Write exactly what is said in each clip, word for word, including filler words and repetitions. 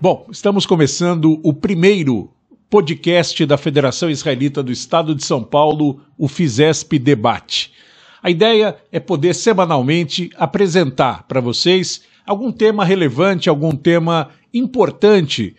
Bom, estamos começando o primeiro podcast da Federação Israelita do Estado de São Paulo, o FISESP Debate. A ideia é poder semanalmente apresentar para vocês algum tema relevante, algum tema importante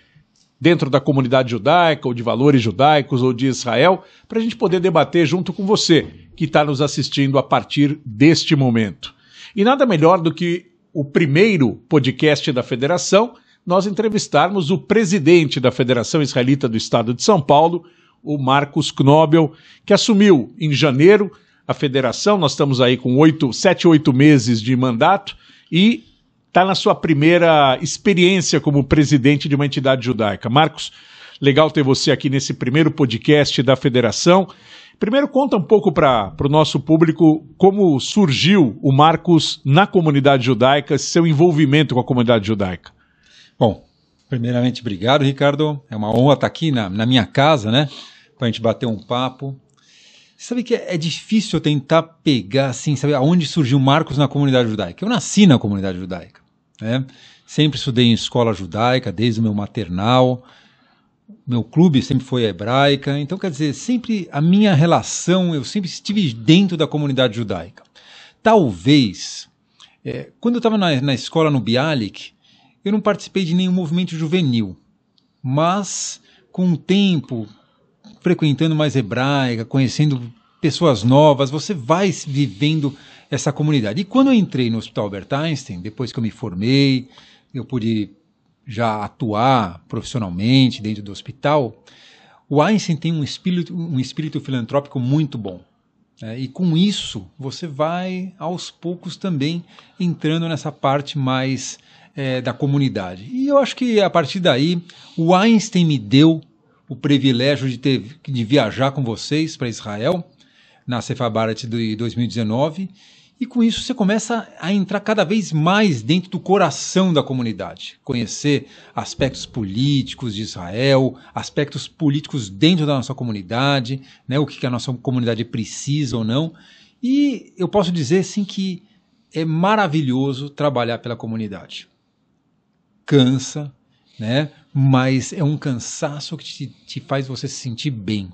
dentro da comunidade judaica, ou de valores judaicos, ou de Israel, para a gente poder debater junto com você, que está nos assistindo a partir deste momento. E nada melhor do que o primeiro podcast da Federação, nós entrevistarmos o presidente da Federação Israelita do Estado de São Paulo, o Marcos Knobel, que assumiu em janeiro a Federação. Nós estamos aí com oito, sete, oito meses de mandato e está na sua primeira experiência como presidente de uma entidade judaica. Marcos, legal ter você aqui nesse primeiro podcast da Federação. Primeiro, conta um pouco para o nosso público como surgiu o Marcos na comunidade judaica, seu envolvimento com a comunidade judaica. Bom, primeiramente, obrigado, Ricardo. É uma honra estar aqui na, na minha casa, né? Para a gente bater um papo. Sabe que é, é difícil eu tentar pegar, assim, sabe, aonde surgiu Marcos na comunidade judaica. Eu nasci na comunidade judaica, né? Sempre estudei em escola judaica, desde o meu maternal. Meu clube sempre foi Hebraica. Então, quer dizer, sempre a minha relação, eu sempre estive dentro da comunidade judaica. Talvez, é, quando eu estava na, na escola no Bialik, eu não participei de nenhum movimento juvenil, mas com o tempo, frequentando mais Hebraica, conhecendo pessoas novas, você vai vivendo essa comunidade. E quando eu entrei no Hospital Albert Einstein, depois que eu me formei, eu pude já atuar profissionalmente dentro do hospital, o Einstein tem um espírito, um espírito filantrópico muito bom. É, e com isso, você vai aos poucos também entrando nessa parte mais é, da comunidade. E eu acho que a partir daí, o Einstein me deu o privilégio de, ter, de viajar com vocês para Israel, na Sefer Barat de dois mil e dezenove, e com isso você começa a entrar cada vez mais dentro do coração da comunidade, conhecer aspectos políticos de Israel, aspectos políticos dentro da nossa comunidade, né, o que a nossa comunidade precisa ou não. E eu posso dizer sim que é maravilhoso trabalhar pela comunidade. Cansa, né, mas é um cansaço que te, te faz você se sentir bem,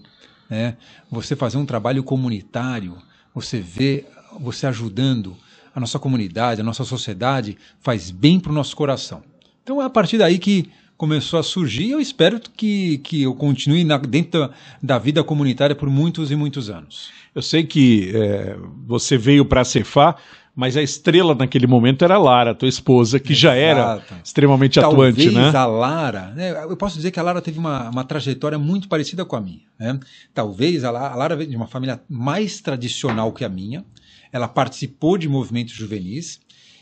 né? Você fazer um trabalho comunitário, você vê você ajudando a nossa comunidade, a nossa sociedade, faz bem para o nosso coração. Então é a partir daí que começou a surgir, eu espero que, que eu continue na, dentro da, da vida comunitária por muitos e muitos anos. Eu sei que é, você veio para a Cefá, mas a estrela naquele momento era a Lara, tua esposa, que Exato. Já era extremamente Talvez atuante, né? Talvez a Lara, né, eu posso dizer que a Lara teve uma, uma trajetória muito parecida com a minha, né? Talvez a Lara, a Lara veio de uma família mais tradicional que a minha, ela participou de movimentos juvenis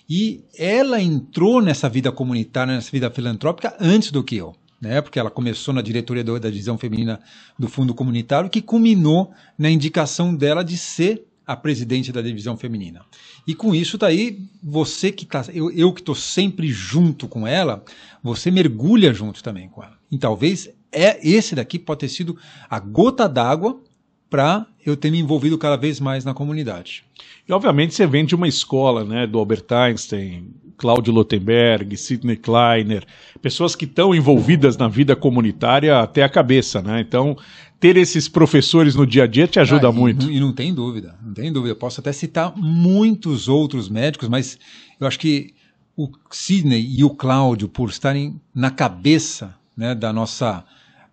e ela entrou nessa vida comunitária, nessa vida filantrópica antes do que eu, né? Porque ela começou na diretoria da divisão feminina do Fundo Comunitário, que culminou na indicação dela de ser a presidente da divisão feminina. E com isso daí, você que tá, eu, eu que estou sempre junto com ela, você mergulha junto também com ela. E talvez é, esse daqui pode ter sido a gota d'água para eu ter me envolvido cada vez mais na comunidade. E, obviamente, você vem de uma escola, né, do Albert Einstein, Cláudio Lottenberg, Sidney Kleiner, pessoas que estão envolvidas na vida comunitária até a cabeça, né? Então, ter esses professores no dia a dia te ajuda ah, e, muito. E não tem dúvida, não tem dúvida. Eu posso até citar muitos outros médicos, mas eu acho que o Sidney e o Cláudio, por estarem na cabeça, né, da nossa,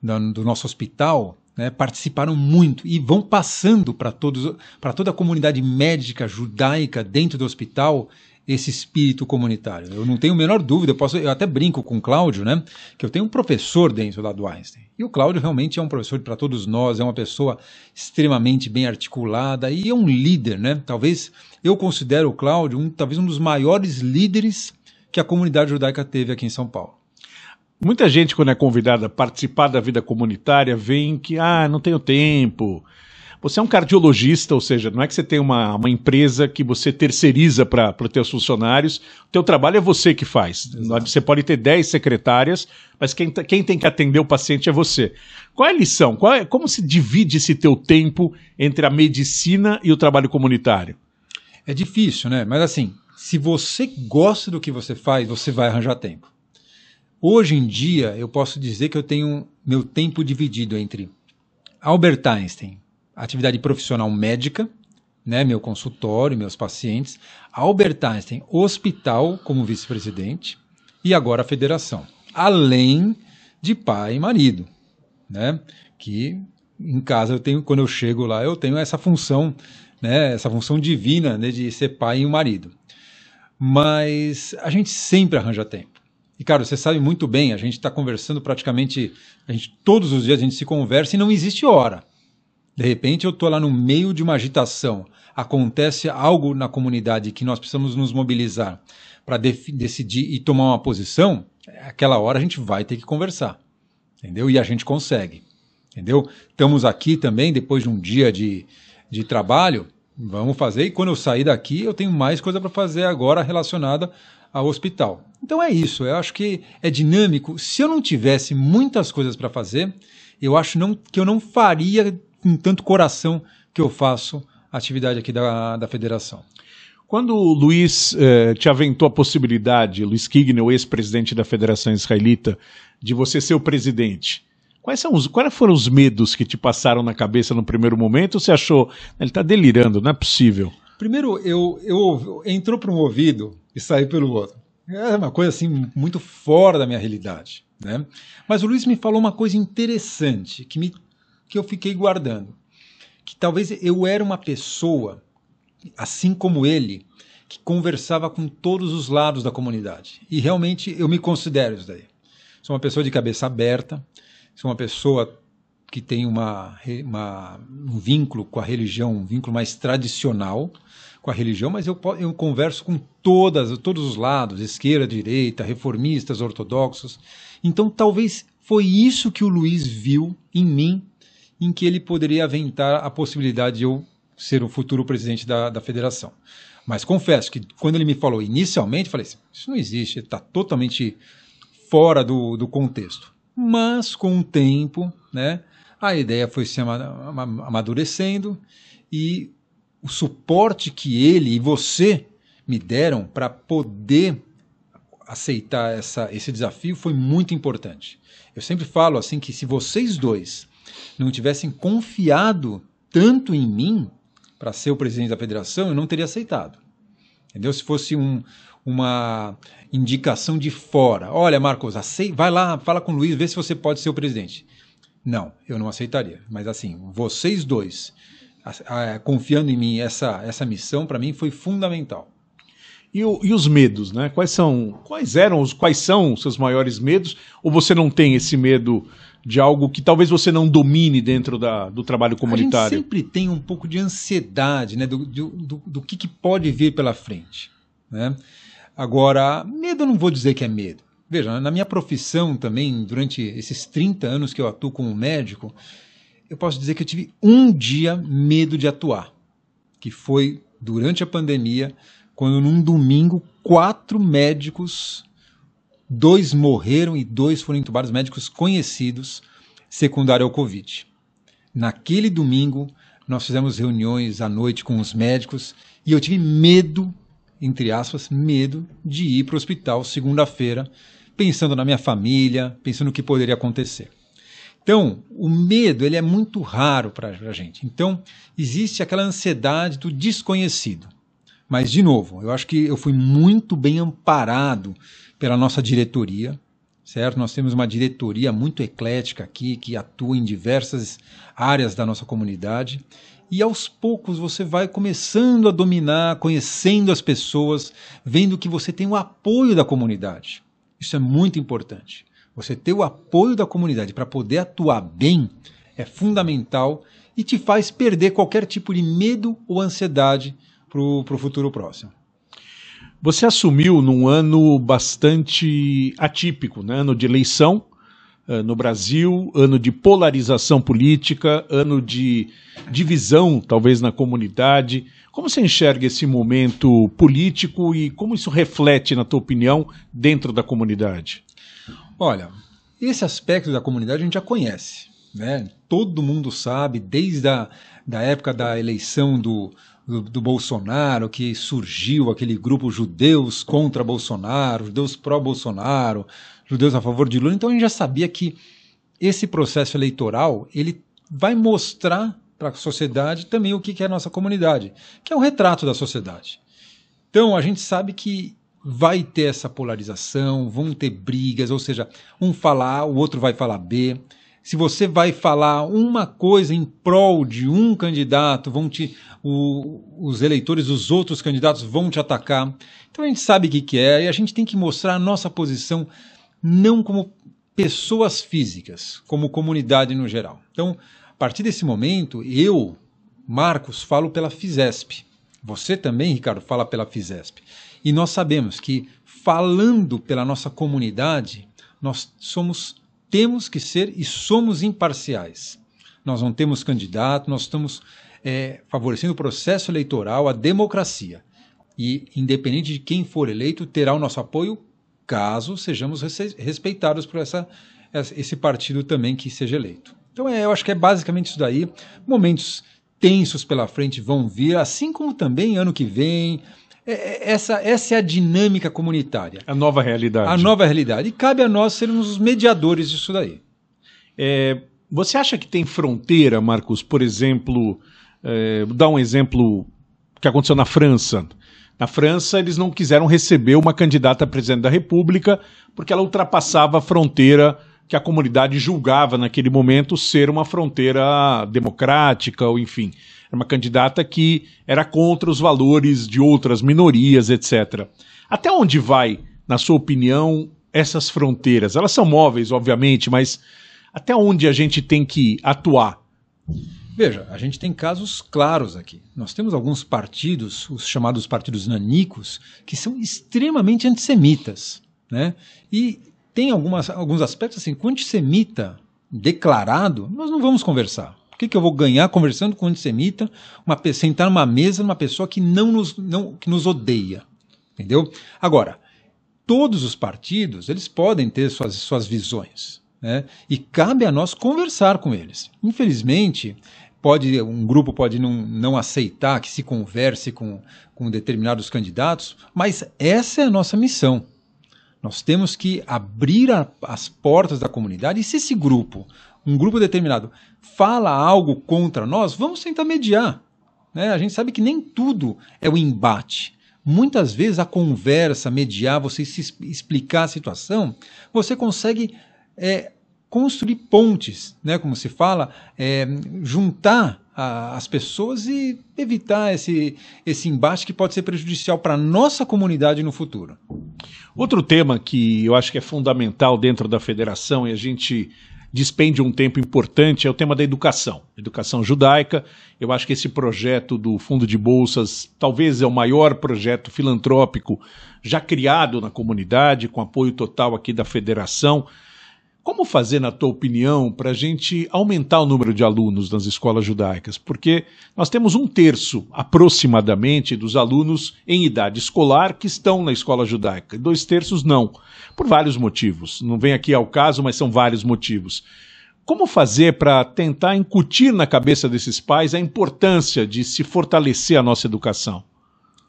da, do nosso hospital, né, participaram muito e vão passando para todos, para toda a comunidade médica judaica dentro do hospital, esse espírito comunitário. Eu não tenho a menor dúvida, eu, posso, eu até brinco com o Cláudio, né, que eu tenho um professor dentro lá do Einstein. E o Cláudio realmente é um professor para todos nós, é uma pessoa extremamente bem articulada e é um líder, né? Talvez eu considero o Cláudio um, talvez um dos maiores líderes que a comunidade judaica teve aqui em São Paulo. Muita gente, quando é convidada a participar da vida comunitária, vem que, ah, não tenho tempo. Você é um cardiologista, ou seja, não é que você tem uma, uma empresa que você terceiriza para os teus funcionários. O teu trabalho é você que faz. Exato. Você pode ter dez secretárias, mas quem, quem tem que atender o paciente é você. Qual é a lição? Qual é, como se divide esse teu tempo entre a medicina e o trabalho comunitário? É difícil, né? Mas assim, se você gosta do que você faz, você vai arranjar tempo. Hoje em dia, eu posso dizer que eu tenho meu tempo dividido entre Albert Einstein, atividade profissional médica, né, meu consultório, meus pacientes, Albert Einstein, hospital como vice-presidente e agora a federação, além de pai e marido, né, que em casa eu tenho, quando eu chego lá, eu tenho essa função, né, essa função divina, né, de ser pai e o marido. Mas a gente sempre arranja tempo. E, cara, você sabe muito bem, a gente está conversando praticamente, a gente, todos os dias a gente se conversa e não existe hora. De repente eu estou lá no meio de uma agitação, acontece algo na comunidade que nós precisamos nos mobilizar para decidir e tomar uma posição, aquela hora a gente vai ter que conversar, entendeu? E a gente consegue, entendeu? Estamos aqui também, depois de um dia de, de trabalho, vamos fazer, e quando eu sair daqui eu tenho mais coisa para fazer agora relacionada ao hospital. Então é isso, eu acho que é dinâmico. Se eu não tivesse muitas coisas para fazer, eu acho não, que eu não faria com tanto coração que eu faço a atividade aqui da, da federação. Quando o Luiz eh, te aventou a possibilidade, Luiz Kigne, o ex-presidente da Federação Israelita, de você ser o presidente, quais, são os, quais foram os medos que te passaram na cabeça no primeiro momento? Você achou, ele está delirando, não é possível? Primeiro, eu, eu entrou para um ouvido e saiu pelo outro. É uma coisa assim muito fora da minha realidade, né? Mas o Luiz me falou uma coisa interessante que, me, que eu fiquei guardando. Que talvez eu era uma pessoa, assim como ele, que conversava com todos os lados da comunidade. E realmente eu me considero isso daí. Sou uma pessoa de cabeça aberta, sou uma pessoa que tem uma, uma, um vínculo com a religião, um vínculo mais tradicional com a religião, mas eu, eu converso com todas, todos os lados, esquerda, direita, reformistas, ortodoxos. Então, talvez foi isso que o Luiz viu em mim, em que ele poderia aventar a possibilidade de eu ser o futuro presidente da, da federação. Mas confesso que quando ele me falou inicialmente, falei assim, isso não existe, está totalmente fora do, do contexto. Mas, com o tempo, né, a ideia foi se amadurecendo e o suporte que ele e você me deram para poder aceitar essa, esse desafio foi muito importante. Eu sempre falo assim que se vocês dois não tivessem confiado tanto em mim para ser o presidente da federação, eu não teria aceitado. Entendeu? Se fosse um, uma indicação de fora, olha Marcos, aceita, vai lá, fala com o Luiz, vê se você pode ser o presidente. Não, eu não aceitaria. Mas assim, vocês dois, a, a, confiando em mim, essa, essa missão, para mim, foi fundamental. E, o, e os medos, né? Quais são, quais eram, os, quais são os seus maiores medos? Ou você não tem esse medo de algo que talvez você não domine dentro da, do trabalho comunitário? A gente sempre tem um pouco de ansiedade, né? Do, do, do, do que, que pode vir pela frente, né? Agora, medo eu não vou dizer que é medo. Veja, na minha profissão também, durante esses trinta anos que eu atuo como médico, eu posso dizer que eu tive um dia medo de atuar, que foi durante a pandemia, quando num domingo, quatro médicos, dois morreram e dois foram entubados, médicos conhecidos, secundário ao Covid. Naquele domingo, nós fizemos reuniões à noite com os médicos e eu tive medo, entre aspas, medo de ir para o hospital segunda-feira, pensando na minha família, pensando no que poderia acontecer. Então, o medo ele é muito raro para a gente. Então, existe aquela ansiedade do desconhecido. Mas, de novo, eu acho que eu fui muito bem amparado pela nossa diretoria, certo? Nós temos uma diretoria muito eclética aqui, que atua em diversas áreas da nossa comunidade. E aos poucos você vai começando a dominar, conhecendo as pessoas, vendo que você tem o apoio da comunidade. Isso é muito importante. Você ter o apoio da comunidade para poder atuar bem é fundamental e te faz perder qualquer tipo de medo ou ansiedade para o futuro próximo. Você assumiu num ano bastante atípico, né? Ano de eleição no Brasil, ano de polarização política, ano de divisão, talvez, na comunidade. Como você enxerga esse momento político e como isso reflete, na tua opinião, dentro da comunidade? Olha, esse aspecto da comunidade a gente já conhece, né? Todo mundo sabe, desde a da época da eleição do, do, do Bolsonaro, que surgiu aquele grupo judeus contra Bolsonaro, judeus pró-Bolsonaro, judeus a favor de Lula. Então a gente já sabia que esse processo eleitoral ele vai mostrar para a sociedade também o que é a nossa comunidade, que é um retrato da sociedade. Então a gente sabe que vai ter essa polarização, vão ter brigas, ou seja, um fala A, o outro vai falar B. Se você vai falar uma coisa em prol de um candidato, vão te, o, os eleitores dos outros candidatos vão te atacar. Então a gente sabe o que, que é, e a gente tem que mostrar a nossa posição não como pessoas físicas, como comunidade no geral. Então, a partir desse momento, eu, Marcos, falo pela FISESP. Você também, Ricardo, fala pela FISESP. E nós sabemos que, falando pela nossa comunidade, nós somos... temos que ser e somos imparciais. Nós não temos candidato, nós estamos é, favorecendo o processo eleitoral, a democracia. E, independente de quem for eleito, terá o nosso apoio, caso sejamos respeitados por essa, esse partido também que seja eleito. Então, é, eu acho que é basicamente isso daí. Momentos tensos pela frente vão vir, assim como também ano que vem... Essa, essa é a dinâmica comunitária. A nova realidade. A nova realidade. E cabe a nós sermos os mediadores disso daí. É, você acha que tem fronteira, Marcos? Por exemplo, é, vou dar um exemplo que aconteceu na França. Na França, eles não quiseram receber uma candidata a presidente da República porque ela ultrapassava a fronteira que a comunidade julgava naquele momento ser uma fronteira democrática, ou enfim... Era uma candidata que era contra os valores de outras minorias, etcétera. Até onde vai, na sua opinião, essas fronteiras? Elas são móveis, obviamente, mas até onde a gente tem que atuar? Veja, a gente tem casos claros aqui. Nós temos alguns partidos, os chamados partidos nanicos, que são extremamente antissemitas, né? E tem algumas, alguns aspectos assim, com antissemita declarado, nós não vamos conversar. O que, que eu vou ganhar conversando com um antissemita, uma, sentar numa mesa numa pessoa que, não nos, não, que nos odeia? Entendeu? Agora, todos os partidos eles podem ter suas, suas visões, né? E cabe a nós conversar com eles. Infelizmente, pode, um grupo pode não, não aceitar que se converse com, com determinados candidatos, mas essa é a nossa missão. Nós temos que abrir a, as portas da comunidade e se esse grupo... um grupo determinado fala algo contra nós, vamos tentar mediar, né? A gente sabe que nem tudo é o embate. Muitas vezes a conversa, mediar, você se explicar a situação, você consegue é, construir pontes, né? Como se fala, é, juntar a, as pessoas e evitar esse, esse embate que pode ser prejudicial para a nossa comunidade no futuro. Outro tema que eu acho que é fundamental dentro da federação e a gente... despende um tempo importante, é o tema da educação, educação judaica. Eu acho que esse projeto do Fundo de Bolsas talvez é o maior projeto filantrópico já criado na comunidade, com apoio total aqui da federação. Como fazer, na tua opinião, para a gente aumentar o número de alunos nas escolas judaicas? Porque nós temos um terço, aproximadamente, dos alunos em idade escolar que estão na escola judaica. Dois terços não, por vários motivos. Não vem aqui ao caso, mas são vários motivos. Como fazer para tentar incutir na cabeça desses pais a importância de se fortalecer a nossa educação?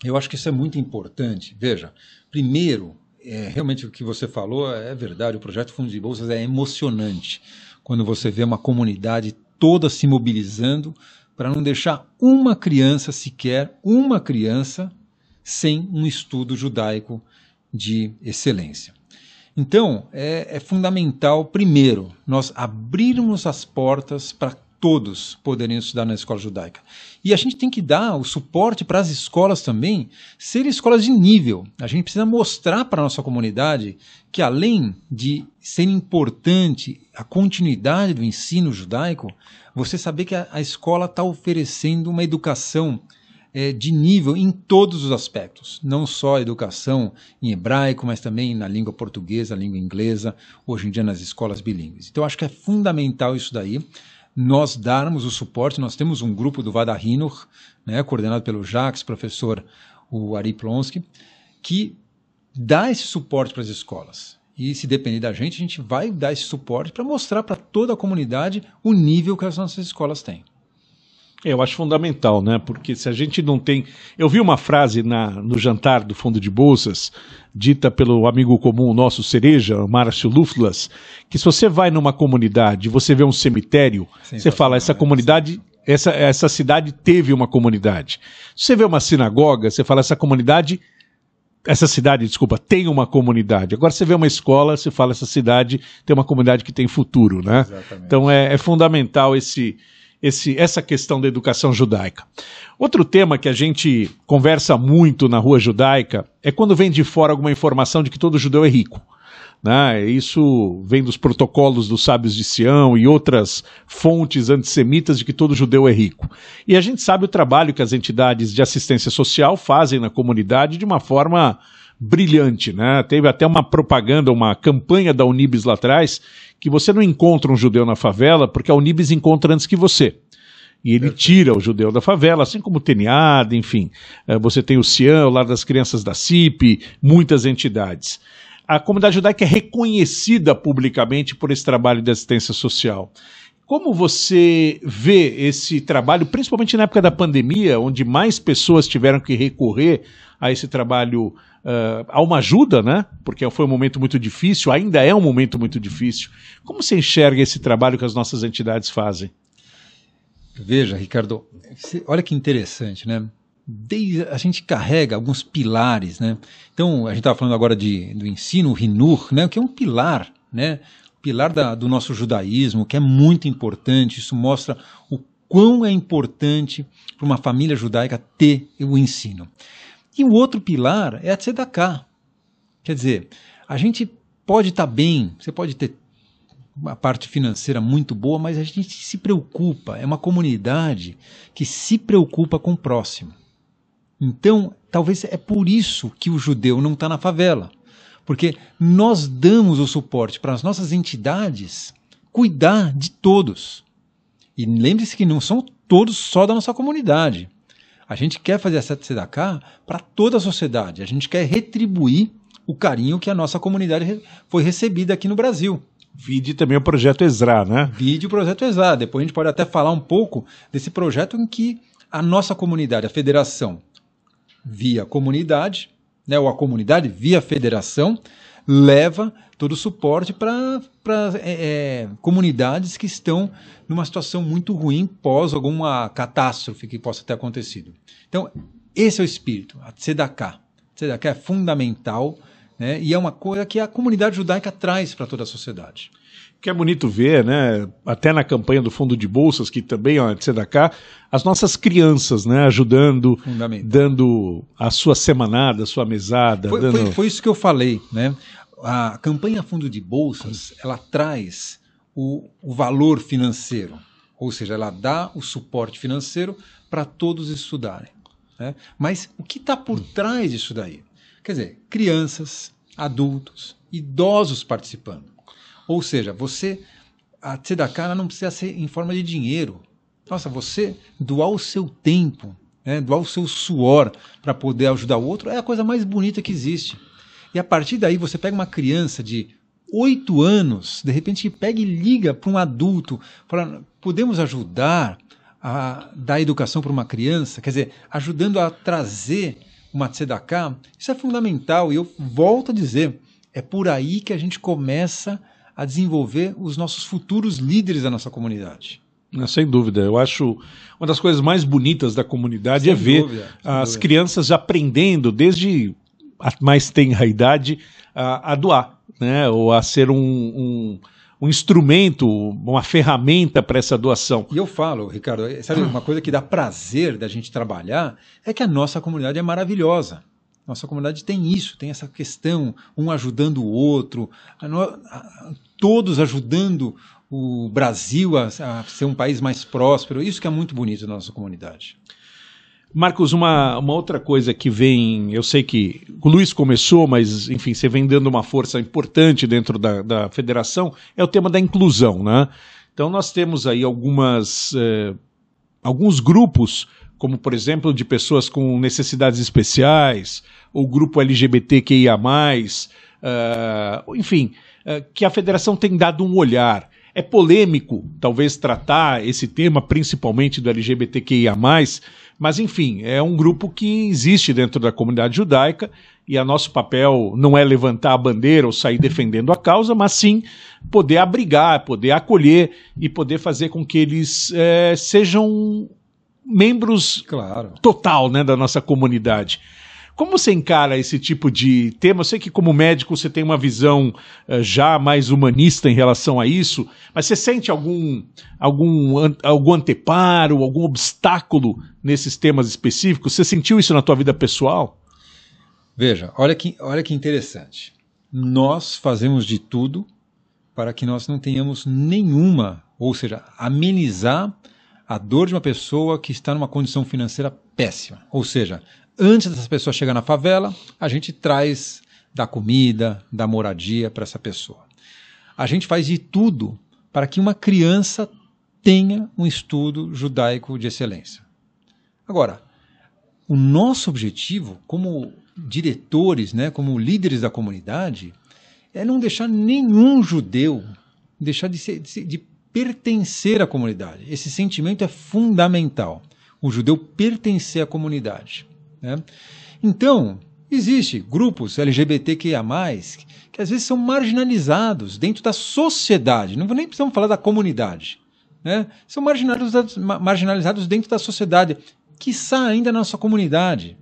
Eu acho que isso é muito importante. Veja, primeiro... É, realmente o que você falou é verdade, o projeto Fundo de Bolsas é emocionante quando você vê uma comunidade toda se mobilizando para não deixar uma criança sequer, uma criança sem um estudo judaico de excelência. Então é, é fundamental primeiro nós abrirmos as portas para todos poderem estudar na escola judaica. E a gente tem que dar o suporte para as escolas também serem escolas de nível. A gente precisa mostrar para a nossa comunidade que, além de ser importante a continuidade do ensino judaico, você saber que a, a escola está oferecendo uma educação é, de nível em todos os aspectos. Não só a educação em hebraico, mas também na língua portuguesa, na língua inglesa, hoje em dia nas escolas bilíngues. Então, acho que é fundamental isso daí. Nós darmos o suporte, nós temos um grupo do Vada Hinuch, né, coordenado pelo Jacques, professor o Ari Plonsky, que dá esse suporte para as escolas. E se depender da gente, a gente vai dar esse suporte para mostrar para toda a comunidade o nível que as nossas escolas têm. Eu acho fundamental, né? Porque se a gente não tem... Eu vi uma frase na, no jantar do Fundo de Bolsas, dita pelo amigo comum nosso Cereja, Márcio Luflas, que se você vai numa comunidade, você vê um cemitério, sim, você fala, essa comunidade... Essa, essa cidade teve uma comunidade. Você vê uma sinagoga, você fala, essa comunidade, essa cidade, desculpa, tem uma comunidade. Agora você vê uma escola, você fala, essa cidade tem uma comunidade que tem futuro, né? Exatamente. Então é, é fundamental esse, esse, essa questão da educação judaica. Outro tema que a gente conversa muito na Rua Judaica é quando vem de fora alguma informação de que todo judeu é rico. Né? Isso vem dos protocolos dos sábios de Sião e outras fontes antissemitas de que todo judeu é rico. E a gente sabe o trabalho que as entidades de assistência social fazem na comunidade de uma forma brilhante, né? Teve até uma propaganda, uma campanha da Unibes lá atrás, que você não encontra um judeu na favela porque a Unibes encontra antes que você. E ele tira o judeu da favela, assim como o Teniada, enfim. Você tem o Cian, o Lar das Crianças da C I P, muitas entidades. A comunidade judaica é reconhecida publicamente por esse trabalho de assistência social. Como você vê esse trabalho, principalmente na época da pandemia, onde mais pessoas tiveram que recorrer a esse trabalho, uh, a uma ajuda, né? Porque foi um momento muito difícil, ainda é um momento muito difícil. Como você enxerga esse trabalho que as nossas entidades fazem? Veja, Ricardo, olha que interessante, né? Desde, a gente carrega alguns pilares, né? Então, a gente estava falando agora de, do ensino, o Hinuch, né? Que é um pilar, né? Pilar da, do nosso judaísmo, que é muito importante. Isso mostra o quão é importante para uma família judaica ter o ensino. E o outro pilar é a tzedaká. Quer dizer, a gente pode estar tá bem, você pode ter uma parte financeira muito boa, mas a gente se preocupa. É uma comunidade que se preocupa com o próximo. Então, talvez é por isso que o judeu não está na favela, porque nós damos o suporte para as nossas entidades cuidar de todos. E lembre-se que não são todos só da nossa comunidade. A gente quer fazer essa tzedaká para toda a sociedade. A gente quer retribuir o carinho que a nossa comunidade foi recebida aqui no Brasil. Vide também o Projeto Ezra, né? Vide o Projeto Ezra. Depois a gente pode até falar um pouco desse projeto em que a nossa comunidade, a federação, via comunidade, né, ou a comunidade via federação, leva todo o suporte para é, é, comunidades que estão numa situação muito ruim pós alguma catástrofe que possa ter acontecido. Então, esse é o espírito, a tzedaká. A tzedaká é fundamental, né, e é uma coisa que a comunidade judaica traz para toda a sociedade. Que é bonito ver, né? Até na campanha do Fundo de Bolsas, que também ó, é de tzedaká, as nossas crianças, né? Ajudando, dando a sua semanada, a sua mesada. Foi, dando... foi, foi isso que eu falei, né? A campanha Fundo de Bolsas, ela traz o, o valor financeiro, ou seja, ela dá o suporte financeiro para todos estudarem, né? Mas o que está por trás disso daí? Quer dizer, crianças, adultos, idosos participando. Ou seja, você, a tzedaká não precisa ser em forma de dinheiro. Nossa, você doar o seu tempo, né, doar o seu suor para poder ajudar o outro é a coisa mais bonita que existe. E a partir daí você pega uma criança de oito anos, de repente pega e liga para um adulto, fala, podemos ajudar a dar educação para uma criança? Quer dizer, ajudando a trazer uma tzedaká, isso é fundamental. E eu volto a dizer, é por aí que a gente começa a desenvolver os nossos futuros líderes da nossa comunidade. Sem dúvida, eu acho uma das coisas mais bonitas da comunidade sem é ver dúvida, as dúvida. crianças aprendendo desde a mais tenra idade a, a doar, né? Ou a ser um, um, um instrumento, uma ferramenta para essa doação. E eu falo, Ricardo, sabe, uma coisa que dá prazer da gente trabalhar é que a nossa comunidade é maravilhosa. Nossa comunidade tem isso, tem essa questão, um ajudando o outro, a no, a, todos ajudando o Brasil a, a ser um país mais próspero. Isso que é muito bonito na nossa comunidade. Marcos, uma, uma outra coisa que vem, eu sei que o Luiz começou, mas enfim, você vem dando uma força importante dentro da, da federação, é o tema da inclusão, né? Então nós temos aí algumas, eh, alguns grupos, como, por exemplo, de pessoas com necessidades especiais, ou grupo L G B T Q I A mais, uh, enfim, uh, que a federação tem dado um olhar. É polêmico, talvez, tratar esse tema, principalmente do L G B T Q I A mais, mas, enfim, é um grupo que existe dentro da comunidade judaica e o nosso papel não é levantar a bandeira ou sair defendendo a causa, mas sim poder abrigar, poder acolher e poder fazer com que eles é, sejam membros claro. total, né, da nossa comunidade. Como você encara esse tipo de tema? Eu sei que como médico você tem uma visão uh, já mais humanista em relação a isso, mas você sente algum, algum, algum anteparo, algum obstáculo nesses temas específicos? Você sentiu isso na tua vida pessoal? Veja, olha que, olha que interessante. Nós fazemos de tudo para que nós não tenhamos nenhuma, ou seja, amenizar a dor de uma pessoa que está numa condição financeira péssima, ou seja, antes dessa pessoa chegar na favela, a gente traz da comida, da moradia para essa pessoa. A gente faz de tudo para que uma criança tenha um estudo judaico de excelência. Agora, o nosso objetivo, como diretores, né, como líderes da comunidade, é não deixar nenhum judeu deixar de, ser, de, ser, de pertencer à comunidade. Esse sentimento é fundamental. O judeu pertencer à comunidade. Né? Então, existem grupos L G B T Q I A mais, que às vezes são marginalizados dentro da sociedade, não nem precisamos falar da comunidade, né? São marginalizados, marginalizados dentro da sociedade, quiçá ainda na nossa comunidade,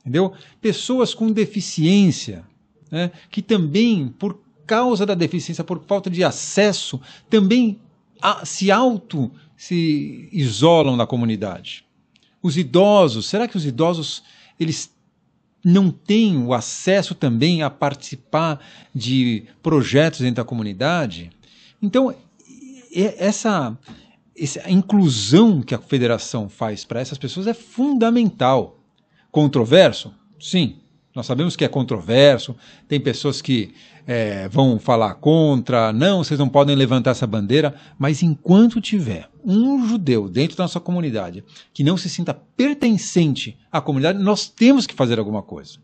entendeu? Pessoas com deficiência, né? Que também, por causa da deficiência, por falta de acesso, também a, se auto se isolam da comunidade. Os idosos, será que os idosos eles não têm o acesso também a participar de projetos dentro da comunidade? Então, essa, essa inclusão que a federação faz para essas pessoas é fundamental. Controverso? Sim, nós sabemos que é controverso, tem pessoas que é, vão falar contra, não, vocês não podem levantar essa bandeira, mas enquanto tiver um judeu dentro da nossa comunidade que não se sinta pertencente à comunidade, nós temos que fazer alguma coisa.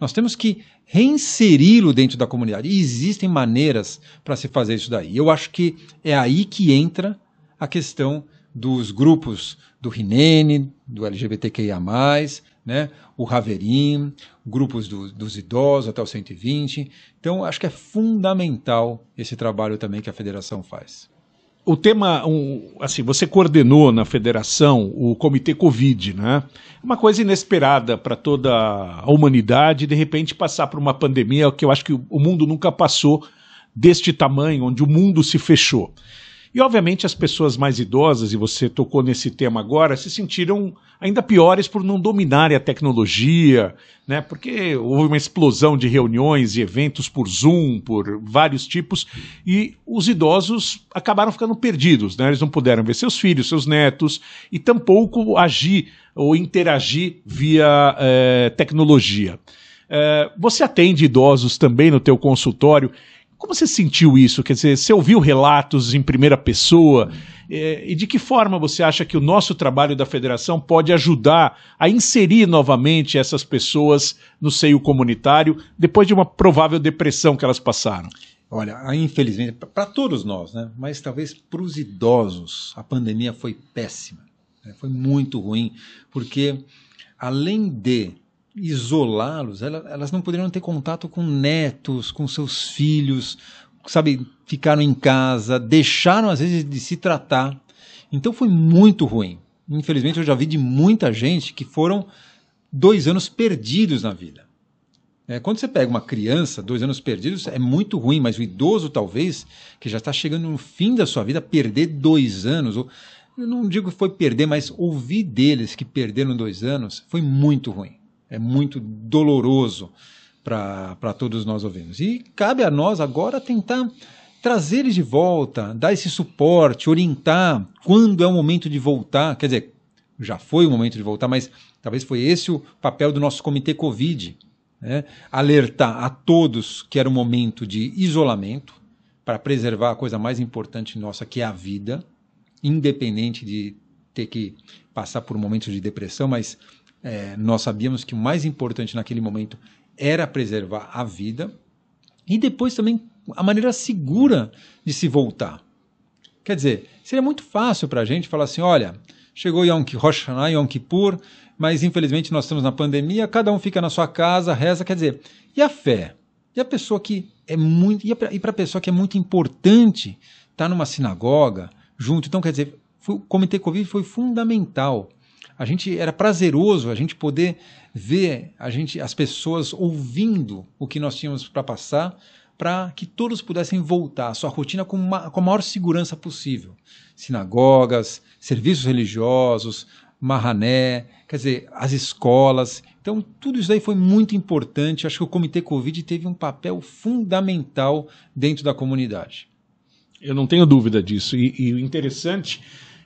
Nós temos que reinseri-lo dentro da comunidade. E existem maneiras para se fazer isso daí. Eu acho que é aí que entra a questão dos grupos do Hineni, do L G B T Q I A mais, né? O Haverim, grupos do, dos idosos até o cento e vinte. Então, acho que é fundamental esse trabalho também que a federação faz. O tema, um, assim, você coordenou na federação o comitê Covid, né? Uma coisa inesperada para toda a humanidade, de repente passar por uma pandemia que eu acho que o mundo nunca passou deste tamanho, onde o mundo se fechou. E, obviamente, as pessoas mais idosas, e você tocou nesse tema agora, se sentiram ainda piores por não dominarem a tecnologia, né? Porque houve uma explosão de reuniões e eventos por Zoom, por vários tipos, e os idosos acabaram ficando perdidos, né? Eles não puderam ver seus filhos, seus netos, e tampouco agir ou interagir via eh, tecnologia. Eh, você atende idosos também no teu consultório. Como você sentiu isso? Quer dizer, você ouviu relatos em primeira pessoa? É, e de que forma você acha que o nosso trabalho da federação pode ajudar a inserir novamente essas pessoas no seio comunitário depois de uma provável depressão que elas passaram? Olha, infelizmente, para todos nós, né? Mas talvez para os idosos, a pandemia foi péssima, né? Foi muito ruim, porque além de isolá-los, elas não poderiam ter contato com netos, com seus filhos, sabe, ficaram em casa, deixaram às vezes de se tratar, então foi muito ruim. Infelizmente eu já vi de muita gente que foram dois anos perdidos na vida. É, quando você pega uma criança, dois anos perdidos é muito ruim, mas o idoso talvez, que já está chegando no fim da sua vida, perder dois anos, ou, eu não digo que foi perder, mas ouvir deles que perderam dois anos foi muito ruim. É muito doloroso para todos nós ouvirmos. E cabe a nós agora tentar trazer eles de volta, dar esse suporte, orientar quando é o momento de voltar. Quer dizer, já foi o momento de voltar, mas talvez foi esse o papel do nosso comitê Covid, né? Alertar a todos que era o momento de isolamento para preservar a coisa mais importante nossa, que é a vida, independente de ter que passar por momentos de depressão, mas É, nós sabíamos que o mais importante naquele momento era preservar a vida e depois também a maneira segura de se voltar. Quer dizer, seria muito fácil para a gente falar assim, olha, chegou Yom Kippur, Yom Kippur, mas infelizmente nós estamos na pandemia, cada um fica na sua casa, reza, quer dizer, e a fé? E a pessoa que é muito, e para a pessoa que é muito importante estar numa sinagoga junto, então quer dizer, foi, o Comitê Covid foi fundamental. A gente era prazeroso a gente poder ver a gente, as pessoas ouvindo o que nós tínhamos para passar, para que todos pudessem voltar à sua rotina com, uma, com a maior segurança possível. Sinagogas, serviços religiosos, marrané, quer dizer, as escolas. Então, tudo isso daí foi muito importante. Acho que o Comitê Covid teve um papel fundamental dentro da comunidade. Eu não tenho dúvida disso. E, e o interessante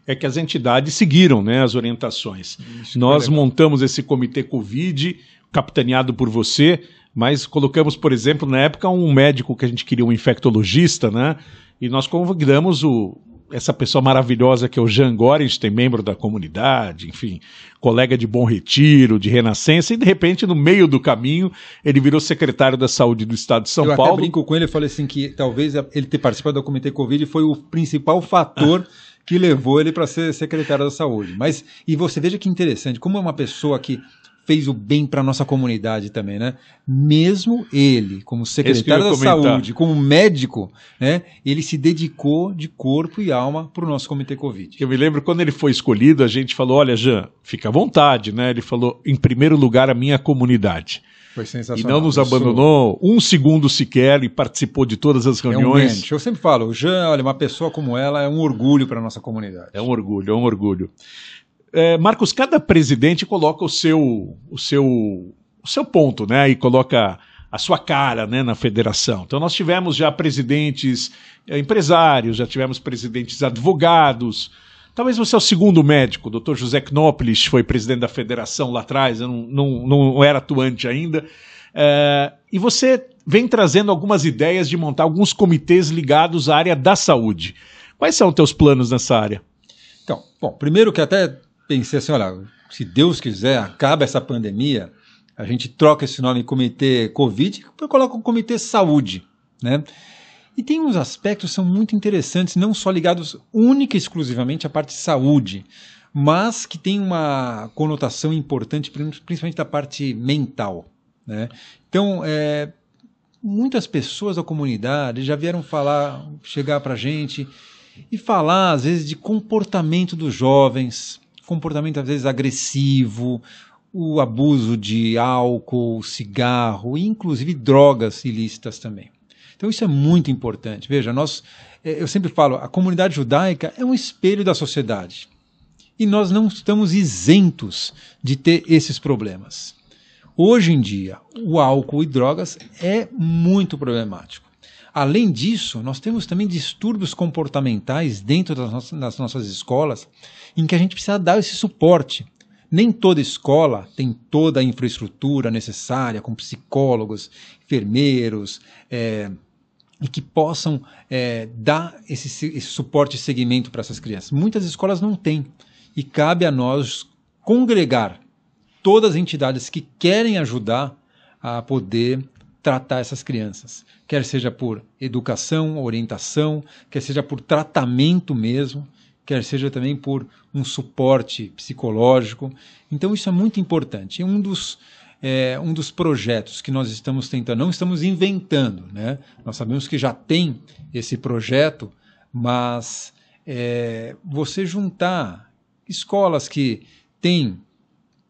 é que as entidades seguiram, né, as orientações. Isso, Nós é montamos esse Comitê Covid, capitaneado por você, mas colocamos, por exemplo, na época, um médico que a gente queria, um infectologista, né? E nós convidamos o, essa pessoa maravilhosa que é o Jean Gorinstein, membro da comunidade, enfim, colega de Bom Retiro, de Renascença, e de repente, no meio do caminho, ele virou secretário da Saúde do Estado de São Paulo. Eu até brinco com ele, eu falei assim que talvez ele ter participado do Comitê Covid foi o principal fator que levou ele para ser secretário da Saúde. Mas, e você veja que interessante, como é uma pessoa que fez o bem para a nossa comunidade também, né? Mesmo ele, como secretário da Saúde, como médico, né? Ele se dedicou de corpo e alma para o nosso Comitê Covid. Eu me lembro quando ele foi escolhido, a gente falou, olha, Jean, fica à vontade, né? Ele falou, em primeiro lugar, a minha comunidade. Foi sensacional. E não nos abandonou sou... um segundo sequer e participou de todas as reuniões. É um Eu sempre falo, o Jean, olha, uma pessoa como ela é um orgulho para a nossa comunidade. É um orgulho, é um orgulho. É, Marcos, cada presidente coloca o seu, o seu, o seu ponto, né? E coloca a sua cara, né, na federação. Então nós tivemos já presidentes é, empresários, já tivemos presidentes advogados. Talvez você é o segundo médico, o doutor José Knoplich foi presidente da federação lá atrás, não, não, não era atuante ainda. É, e você vem trazendo algumas ideias de montar alguns comitês ligados à área da saúde. Quais são os teus planos nessa área? Então, bom, primeiro que até pensei assim, olha, se Deus quiser, acaba essa pandemia, a gente troca esse nome Comitê Covid e coloca um Comitê Saúde, né? E tem uns aspectos que são muito interessantes, não só ligados única e exclusivamente à parte saúde, mas que tem uma conotação importante, principalmente da parte mental, né? Então, é, muitas pessoas da comunidade já vieram falar, chegar para a gente e falar, às vezes, de comportamento dos jovens, comportamento às vezes agressivo, o abuso de álcool, cigarro e inclusive drogas ilícitas também. Então isso é muito importante. Veja, nós, eu sempre falo, a comunidade judaica é um espelho da sociedade e nós não estamos isentos de ter esses problemas. Hoje em dia, o álcool e drogas é muito problemático. Além disso, nós temos também distúrbios comportamentais dentro das nossas, das nossas escolas em que a gente precisa dar esse suporte. Nem toda escola tem toda a infraestrutura necessária com psicólogos, enfermeiros é, e que possam é, dar esse, esse suporte e seguimento para essas crianças. Muitas escolas não têm e cabe a nós congregar todas as entidades que querem ajudar a poder tratar essas crianças, quer seja por educação, orientação, quer seja por tratamento mesmo, quer seja também por um suporte psicológico. Então isso é muito importante. E um dos, é, um dos projetos que nós estamos tentando, não estamos inventando, né? Nós sabemos que já tem esse projeto, mas é, você juntar escolas que têm,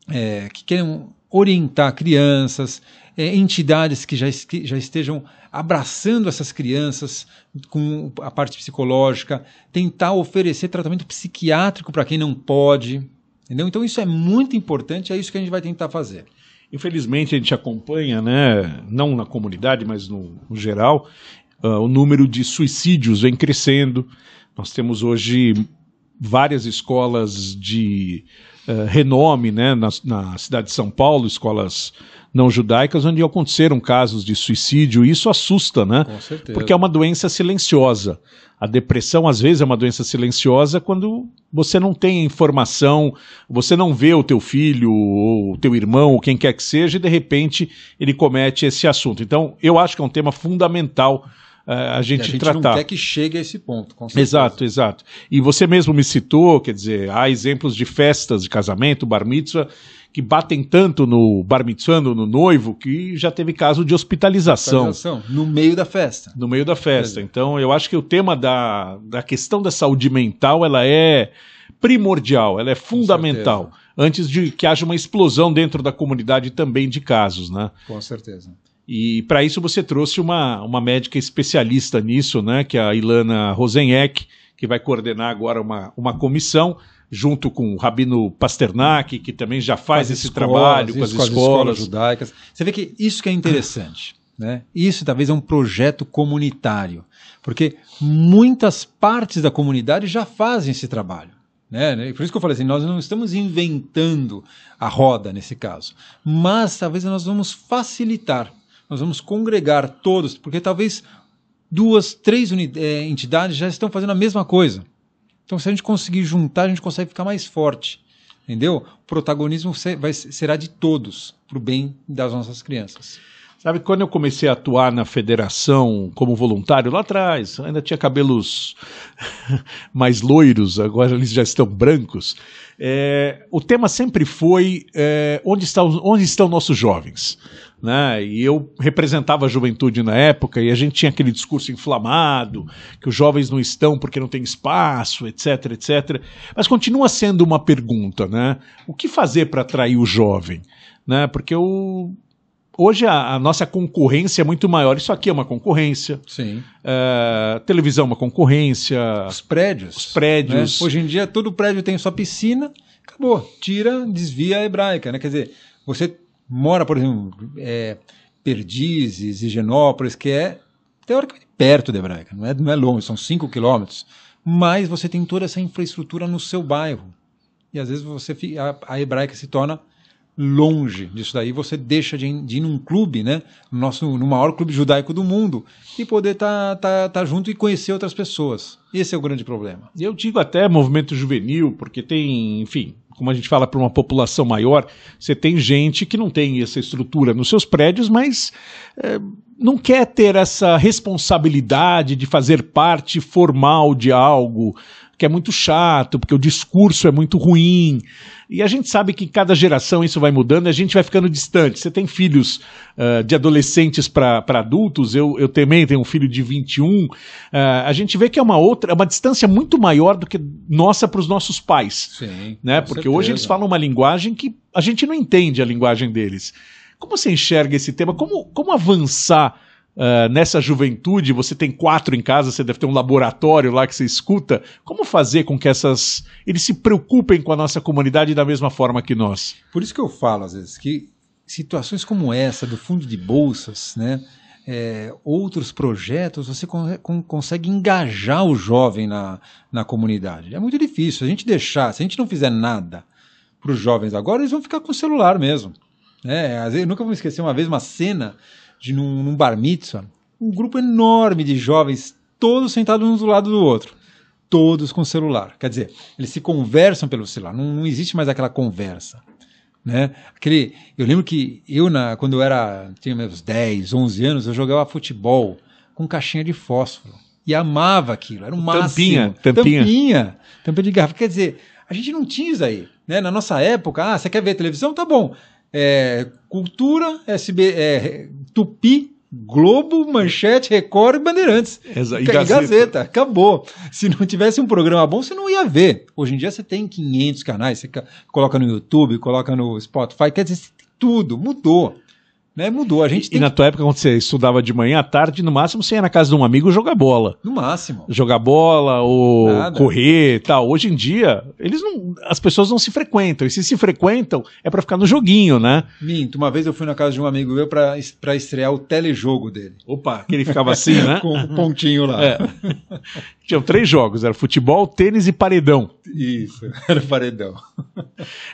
é, que querem orientar crianças, é, entidades que já, que já estejam abraçando essas crianças com a parte psicológica, tentar oferecer tratamento psiquiátrico para quem não pode, entendeu? Então isso é muito importante, é isso que a gente vai tentar fazer. Infelizmente a gente acompanha, né, não na comunidade, mas no, no geral, uh, o número de suicídios vem crescendo. Nós temos hoje várias escolas de uh, renome, né, na, na cidade de São Paulo, escolas não judaicas, onde aconteceram casos de suicídio, e isso assusta, né? Com certeza. Porque é uma doença silenciosa. A depressão, às vezes, é uma doença silenciosa quando você não tem informação, você não vê o teu filho, ou o teu irmão, ou quem quer que seja, e de repente ele comete esse assunto. Então, eu acho que é um tema fundamental a gente, a gente tratar. Não quer que chegue a esse ponto, com certeza. Exato, exato. E você mesmo me citou, quer dizer, há exemplos de festas de casamento, bar mitzvah, que batem tanto no bar mitzvano, no noivo, que já teve caso de hospitalização. hospitalização. No meio da festa. No meio da festa. Então, eu acho que o tema da, da questão da saúde mental, ela é primordial, ela é fundamental, antes de que haja uma explosão dentro da comunidade também de casos, né? Com certeza. E para isso você trouxe uma, uma médica especialista nisso, né? Que é a Ilana Rosenheck, que vai coordenar agora uma, uma comissão, junto com o Rabino Pasternak, que também já faz as esse escolas, trabalho com as, com as escolas. escolas judaicas. Você vê que isso que é interessante, né? Isso talvez é um projeto comunitário, porque muitas partes da comunidade já fazem esse trabalho, né? Por isso que eu falei assim, nós não estamos inventando a roda nesse caso, mas talvez nós vamos facilitar, nós vamos congregar todos, porque talvez duas, três entidades já estão fazendo a mesma coisa. Então, se a gente conseguir juntar, a gente consegue ficar mais forte, entendeu? O protagonismo vai, será de todos, para o bem das nossas crianças. Sabe, quando eu comecei a atuar na federação como voluntário, lá atrás, ainda tinha cabelos mais loiros, agora eles já estão brancos, é, o tema sempre foi é, onde, está, onde estão nossos jovens, né? E eu representava a juventude na época e a gente tinha aquele discurso inflamado que os jovens não estão porque não tem espaço, etc, etc, mas continua sendo uma pergunta, né? O que fazer para atrair o jovem, né? Porque o... hoje a, a nossa concorrência é muito maior. Isso aqui é uma concorrência. Sim. Uh, televisão é uma concorrência. Os prédios. Os prédios. Né? Hoje em dia todo prédio tem sua piscina, acabou, tira, desvia a Hebraica, né? Quer dizer, você mora, por exemplo, é, Perdizes, Higienópolis, que é teoricamente perto da Hebraica, não é, não é longe, são cinco quilômetros, mas você tem toda essa infraestrutura no seu bairro. E às vezes você fica, a, a Hebraica se torna longe disso daí, você deixa de ir, de ir num clube, né? Nosso, no maior clube judaico do mundo, e poder estar tá, tá, tá junto e conhecer outras pessoas. Esse é o grande problema. Eu digo até movimento juvenil, porque tem, enfim, como a gente fala, para uma população maior, você tem gente que não tem essa estrutura nos seus prédios, mas é, não quer ter essa responsabilidade de fazer parte formal de algo, que é muito chato, porque o discurso é muito ruim. E a gente sabe que cada geração isso vai mudando, a gente vai ficando distante. Você tem filhos uh, de adolescentes para adultos, eu, eu também tenho um filho de vinte e um. Uh, a gente vê que é uma outra, é uma distância muito maior do que nossa para os nossos pais. Sim, né? Porque certeza. Hoje eles falam uma linguagem que a gente não entende a linguagem deles. Como você enxerga esse tema? Como, como avançar? Uh, nessa juventude, você tem quatro em casa, você deve ter um laboratório lá que você escuta. Como fazer com que essas eles se preocupem com a nossa comunidade da mesma forma que nós? Por isso que eu falo, às vezes, que situações como essa, do fundo de bolsas, né, é, outros projetos, você con con consegue engajar o jovem na, na comunidade. É muito difícil. A gente deixar, se a gente não fizer nada para os jovens agora, eles vão ficar com o celular mesmo. É, às vezes, eu nunca vou esquecer uma vez uma cena... de num, num bar mitzvah, um grupo enorme de jovens, todos sentados um do lado do outro, todos com celular. Quer dizer, eles se conversam pelo celular, não, não existe mais aquela conversa, né? Aquele, eu lembro que eu, na, quando eu era, tinha meus dez, onze anos, eu jogava futebol com caixinha de fósforo e amava aquilo, era um máximo. Tampinha, tampinha. Tampinha, tampinha de garrafa. Quer dizer, a gente não tinha isso aí, né? Na nossa época, ah, você quer ver televisão? Tá bom. É, Cultura, S B, é, Tupi, Globo, Manchete, Record e Bandeirantes. Exa e Gazeta. Gazeta, acabou. Se não tivesse um programa bom, você não ia ver. Hoje em dia você tem quinhentos canais, você coloca no YouTube, coloca no Spotify, quer dizer, tudo mudou. Né? Mudou. A gente e tem na que... tua época, quando você estudava de manhã à tarde, no máximo você ia na casa de um amigo jogar bola. No máximo. Jogar bola ou Nada. correr e tal. Hoje em dia, eles não, as pessoas não se frequentam. E se se frequentam, é para ficar no joguinho, né? Minto. Uma vez eu fui na casa de um amigo meu para para estrear o telejogo dele. Opa, que ele ficava assim, né? Com um pontinho lá. É. Tinham três jogos, era futebol, tênis e paredão. Isso, era paredão.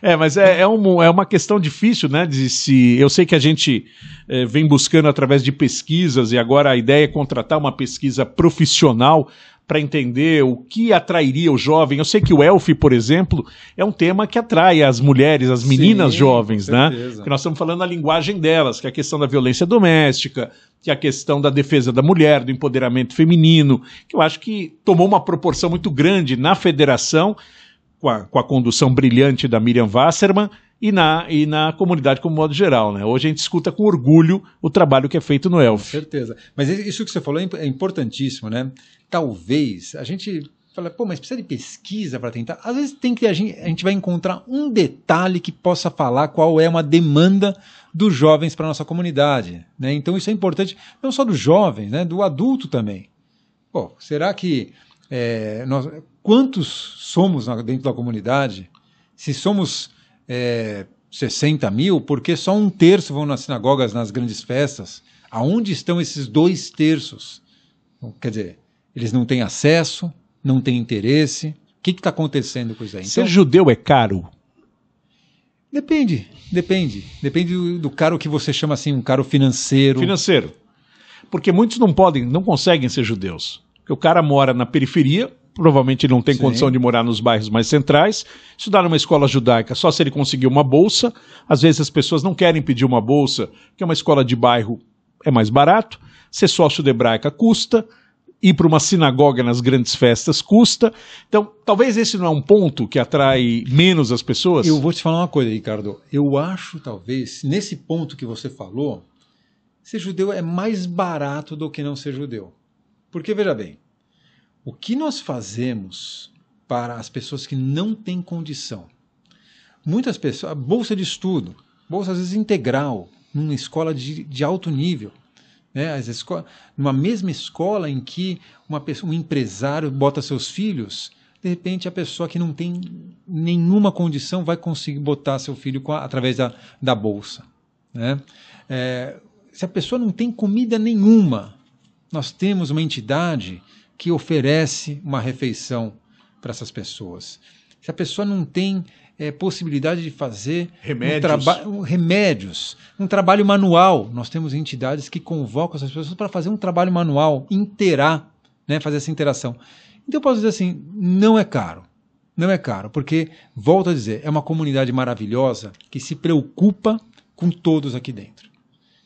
É, mas é, é, um, é uma questão difícil, né? De se, eu sei que a gente é, vem buscando através de pesquisas, e agora a ideia é contratar uma pesquisa profissional para entender o que atrairia o jovem. Eu sei que o E L F, por exemplo, é um tema que atrai as mulheres, as meninas Sim, jovens, né? Porque nós estamos falando a linguagem delas, que é a questão da violência doméstica, que é a questão da defesa da mulher, do empoderamento feminino, que eu acho que tomou uma proporção muito grande na federação, com a, com a condução brilhante da Miriam Wasserman, e na, e na comunidade como modo geral, né? Hoje a gente escuta com orgulho o trabalho que é feito no E L F. Com certeza. Mas isso que você falou é importantíssimo, né? Talvez a gente fala, pô, mas precisa de pesquisa para tentar. Às vezes tem que a gente, a gente vai encontrar um detalhe que possa falar qual é uma demanda dos jovens para a nossa comunidade, né? Então isso é importante, não só dos jovens, né? Do adulto também. Pô, será que é, nós, quantos somos dentro da comunidade? Se somos É, sessenta mil, porque só um terço vão nas sinagogas, nas grandes festas. Aonde estão esses dois terços? Então, quer dizer, eles não têm acesso, não têm interesse. O que está acontecendo com isso aí? Ser então, judeu é caro? Depende, depende. Depende do, do caro que você chama assim, um caro financeiro. Financeiro. Porque muitos não podem, não conseguem ser judeus. Porque o cara mora na periferia, provavelmente ele não tem Sim. condição de morar nos bairros mais centrais, estudar numa escola judaica só se ele conseguir uma bolsa. Às vezes as pessoas não querem pedir uma bolsa, porque uma escola de bairro é mais barato, ser sócio de Hebraica custa, ir para uma sinagoga nas grandes festas custa. Então, talvez esse não é um ponto que atrai menos as pessoas? Eu vou te falar uma coisa, Ricardo. Eu acho, talvez, nesse ponto que você falou, ser judeu é mais barato do que não ser judeu. Porque, veja bem, o que nós fazemos para as pessoas que não têm condição? Muitas pessoas, bolsa de estudo, bolsa às vezes integral, numa escola de, de alto nível, né? As escola, numa mesma escola em que uma pessoa, um empresário bota seus filhos, de repente a pessoa que não tem nenhuma condição vai conseguir botar seu filho com a, através da, da bolsa, né? É, se a pessoa não tem comida nenhuma, nós temos uma entidade que oferece uma refeição para essas pessoas. Se a pessoa não tem é, possibilidade de fazer remédios. Um traba- um, remédios, um trabalho manual, nós temos entidades que convocam essas pessoas para fazer um trabalho manual, interar, né, fazer essa interação. Então eu posso dizer assim, não é caro, não é caro, porque, volto a dizer, é uma comunidade maravilhosa que se preocupa com todos aqui dentro,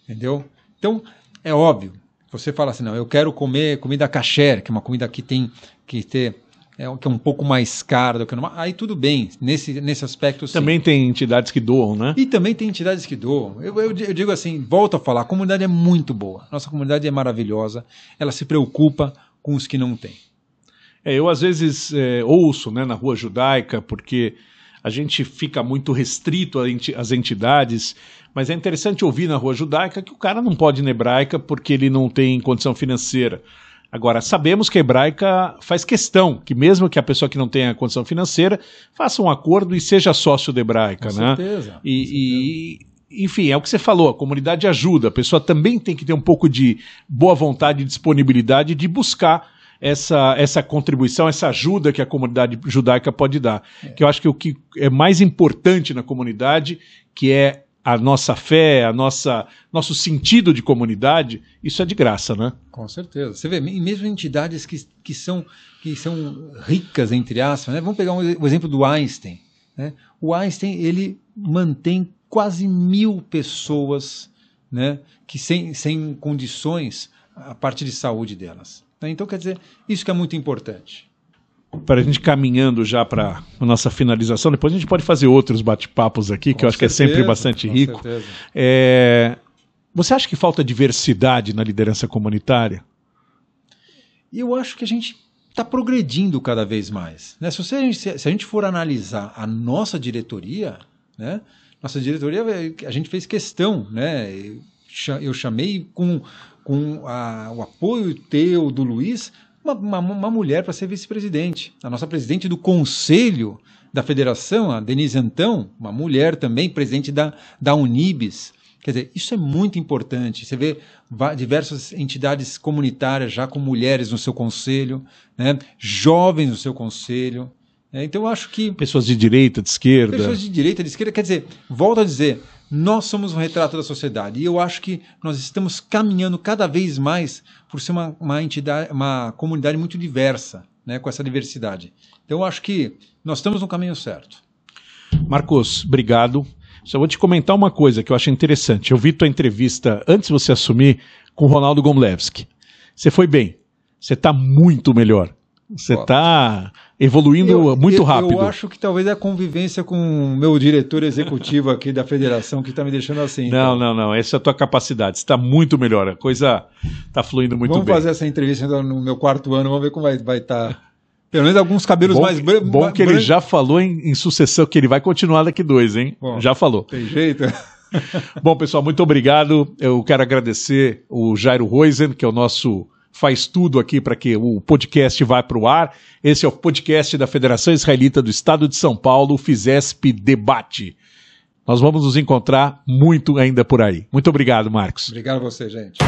entendeu? Então, é óbvio, você fala assim, não, eu quero comer comida kasher, que é uma comida que tem que ter, é, que é um pouco mais cara do que normal. Aí tudo bem, nesse, nesse aspecto sim. Também tem entidades que doam, né? E também tem entidades que doam. Eu, eu, eu digo assim, volto a falar, a comunidade é muito boa. Nossa comunidade é maravilhosa, ela se preocupa com os que não têm. É, eu às vezes é, ouço, né, na rua judaica, porque a gente fica muito restrito às entidades, mas é interessante ouvir na rua judaica que o cara não pode ir na Hebraica porque ele não tem condição financeira. Agora, sabemos que a Hebraica faz questão que mesmo que a pessoa que não tenha condição financeira faça um acordo e seja sócio da Hebraica, com né? Certeza, e, com certeza. E... Enfim, é o que você falou, a comunidade ajuda, a pessoa também tem que ter um pouco de boa vontade e disponibilidade de buscar Essa, essa contribuição, essa ajuda que a comunidade judaica pode dar. É. Que eu acho que o que é mais importante na comunidade, que é a nossa fé, a nossa, nosso sentido de comunidade, isso é de graça, né? Com certeza. Você vê, mesmo entidades que, que, são, que são ricas, entre aspas, né? Vamos pegar um, o exemplo do Einstein, né? O Einstein, ele mantém quase mil pessoas, né? Que sem, sem condições a parte de saúde delas. Então, quer dizer, isso que é muito importante. Para a gente caminhando já para a nossa finalização, depois a gente pode fazer outros bate-papos aqui, que eu acho que é sempre bastante rico. É... Você acha que falta diversidade na liderança comunitária? Eu acho que a gente está progredindo cada vez mais, né? Se, você, se a gente for analisar a nossa diretoria, né? Nossa diretoria, a gente fez questão, né? Eu chamei com... com a, o apoio teu, do Luiz, uma, uma, uma mulher para ser vice-presidente. A nossa presidente do Conselho da Federação, a Denise Antão, uma mulher também, presidente da, da Unibes. Quer dizer, isso é muito importante. Você vê diversas entidades comunitárias já com mulheres no seu conselho, né? Jovens no seu conselho. Né? Então, eu acho que... Pessoas de direita, de esquerda. Pessoas de direita, de esquerda. Quer dizer, volto a dizer, Nós somos um retrato da sociedade e eu acho que nós estamos caminhando cada vez mais por ser uma, uma entidade, uma comunidade muito diversa, né, com essa diversidade. Então eu acho que nós estamos no caminho certo. Marcos, obrigado. Só vou te comentar uma coisa que eu acho interessante. Eu vi tua entrevista antes de você assumir com o Ronaldo Gomlewski. Você foi bem. Você está muito melhor. Você está evoluindo eu, muito eu, rápido. Eu acho que talvez é a convivência com o meu diretor executivo aqui da federação que está me deixando assim. Não, então. não, não. Essa é a tua capacidade. Você está muito melhor. A coisa está fluindo muito vamos bem. Vamos fazer essa entrevista no meu quarto ano. Vamos ver como vai estar... Vai tá... Pelo menos alguns cabelos bom, mais brancos. Bom que ele branco. já falou em, em sucessão, que ele vai continuar daqui dois, hein? Bom, já falou. Tem jeito. Bom, pessoal, muito obrigado. Eu quero agradecer o Jairo Rosen, que é o nosso faz tudo aqui para que o podcast vá para o ar. Esse é o podcast da Federação Israelita do Estado de São Paulo, o FISESP Debate. Nós vamos nos encontrar muito ainda por aí. Muito obrigado, Marcos. Obrigado a você, gente.